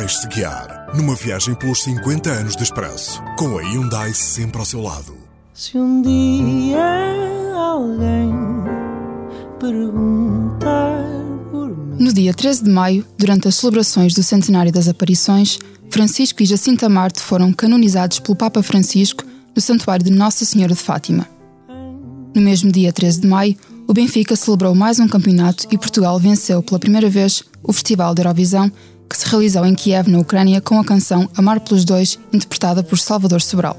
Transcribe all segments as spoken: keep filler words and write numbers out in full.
Deixe-se guiar numa viagem pelos cinquenta anos de Expresso, com a Hyundai sempre ao seu lado. Se um dia alguém perguntar por mim... No dia treze de maio, durante as celebrações do centenário das aparições, Francisco e Jacinta Marto foram canonizados pelo Papa Francisco no santuário de Nossa Senhora de Fátima. No mesmo dia treze de maio, o Benfica celebrou mais um campeonato e Portugal venceu pela primeira vez o Festival da Eurovisão, que se realizou em Kiev, na Ucrânia, com a canção Amar pelos Dois, interpretada por Salvador Sobral.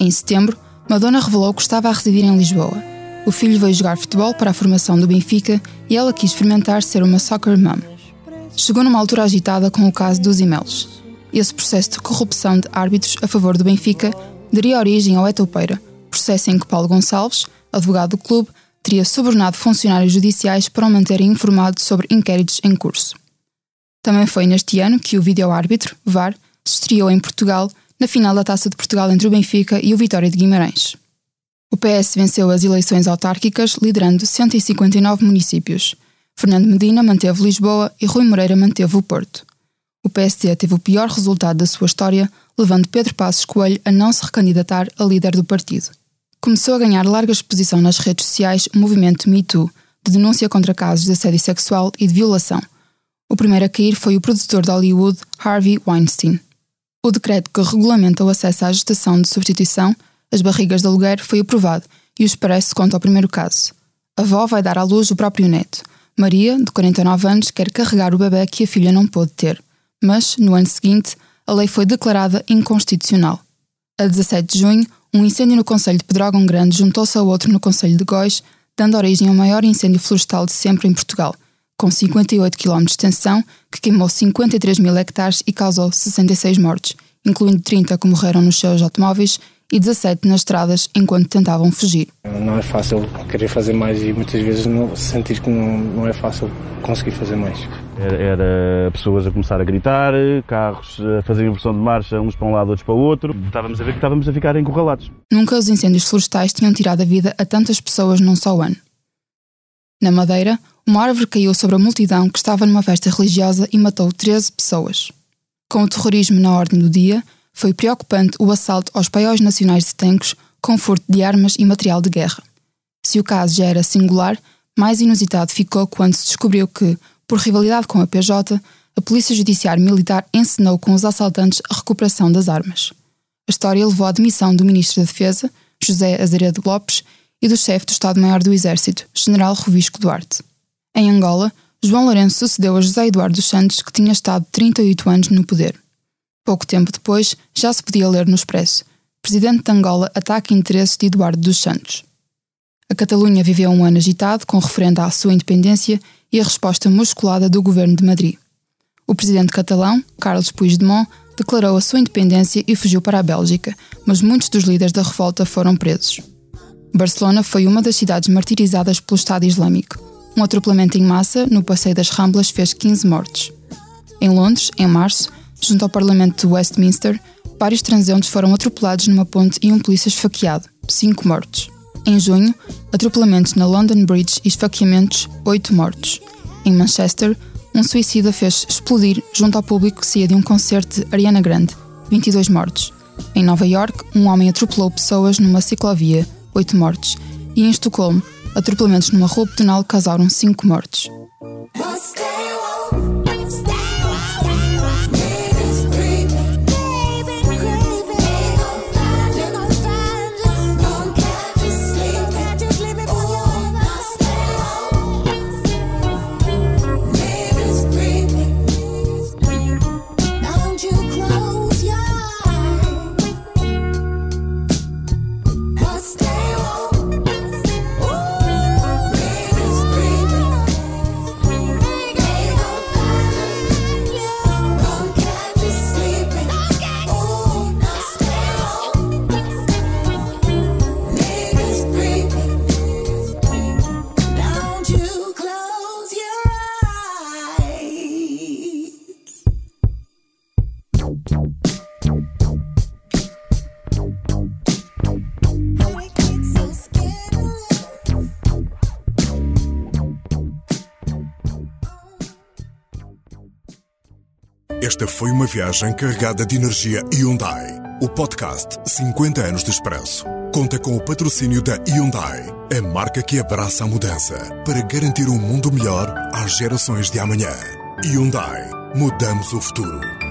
Em setembro, Madonna revelou que estava a residir em Lisboa. O filho veio jogar futebol para a formação do Benfica e ela quis experimentar ser uma soccer mum. Chegou numa altura agitada com o caso dos e-mails. Esse processo de corrupção de árbitros a favor do Benfica daria origem ao Etoupeira, processo em que Paulo Gonçalves, advogado do clube, teria subornado funcionários judiciais para o manterem informado sobre inquéritos em curso. Também foi neste ano que o vídeo-árbitro, V A R, se estreou em Portugal na final da Taça de Portugal entre o Benfica e o Vitória de Guimarães. O P S venceu as eleições autárquicas, liderando cento e cinquenta e nove municípios. Fernando Medina manteve Lisboa e Rui Moreira manteve o Porto. O P S D teve o pior resultado da sua história, levando Pedro Passos Coelho a não se recandidatar a líder do partido. Começou a ganhar larga exposição nas redes sociais o movimento MeToo, de denúncia contra casos de assédio sexual e de violação. O primeiro a cair foi o produtor de Hollywood, Harvey Weinstein. O decreto que regulamenta o acesso à gestação de substituição, as barrigas de aluguer, foi aprovado e o Expresso conta o primeiro caso. A avó vai dar à luz o próprio neto. Maria, de quarenta e nove anos, quer carregar o bebê que a filha não pôde ter. Mas, no ano seguinte, a lei foi declarada inconstitucional. A dezassete de junho, um incêndio no Concelho de Pedrógão Grande juntou-se a outro no Concelho de Góis, dando origem ao maior incêndio florestal de sempre em Portugal, com cinquenta e oito quilómetros de extensão, que queimou cinquenta e três mil hectares e causou sessenta e seis mortes, incluindo trinta que morreram nos seus automóveis e dezassete nas estradas enquanto tentavam fugir. Não é fácil querer fazer mais e muitas vezes não, sentir que não, não é fácil conseguir fazer mais. Era, era pessoas a começar a gritar, carros a fazer inversão de marcha, uns para um lado, outros para o outro. Estávamos a ver que estávamos a ficar encurralados. Nunca os incêndios florestais tinham tirado a vida a tantas pessoas num só ano. Na Madeira, uma árvore caiu sobre a multidão que estava numa festa religiosa e matou treze pessoas. Com o terrorismo na ordem do dia, foi preocupante o assalto aos paióis nacionais de Tancos com furto de armas e material de guerra. Se o caso já era singular, mais inusitado ficou quando se descobriu que, por rivalidade com a P J, a Polícia Judiciária Militar encenou com os assaltantes a recuperação das armas. A história levou à demissão do Ministro da Defesa, José Azeredo Lopes, e do chefe do Estado-Maior do Exército, General Rovisco Duarte. Em Angola, João Lourenço sucedeu a José Eduardo dos Santos, que tinha estado trinta e oito anos no poder. Pouco tempo depois, já se podia ler no Expresso: Presidente de Angola ataca interesses de Eduardo dos Santos. A Catalunha viveu um ano agitado, com referendo à sua independência e a resposta musculada do governo de Madrid. O presidente catalão, Carles Puigdemont, declarou a sua independência e fugiu para a Bélgica, mas muitos dos líderes da revolta foram presos. Barcelona foi uma das cidades martirizadas pelo Estado Islâmico. Um atropelamento em massa no Passeio das Ramblas fez quinze mortos. Em Londres, em março, junto ao Parlamento de Westminster, vários transeuntes foram atropelados numa ponte e um polícia esfaqueado, cinco mortos. Em junho, atropelamentos na London Bridge e esfaqueamentos, oito mortos. Em Manchester, um suicida fez explodir junto ao público que saía de um concerto de Ariana Grande, vinte e dois mortos. Em Nova York, um homem atropelou pessoas numa ciclovia, oito mortos. E em Estocolmo, atropelamentos numa rua pedonal causaram cinco mortos. Esta foi uma viagem carregada de energia Hyundai. O podcast cinquenta anos de Expresso conta com o patrocínio da Hyundai, a marca que abraça a mudança para garantir um mundo melhor às gerações de amanhã. Hyundai. Mudamos o futuro.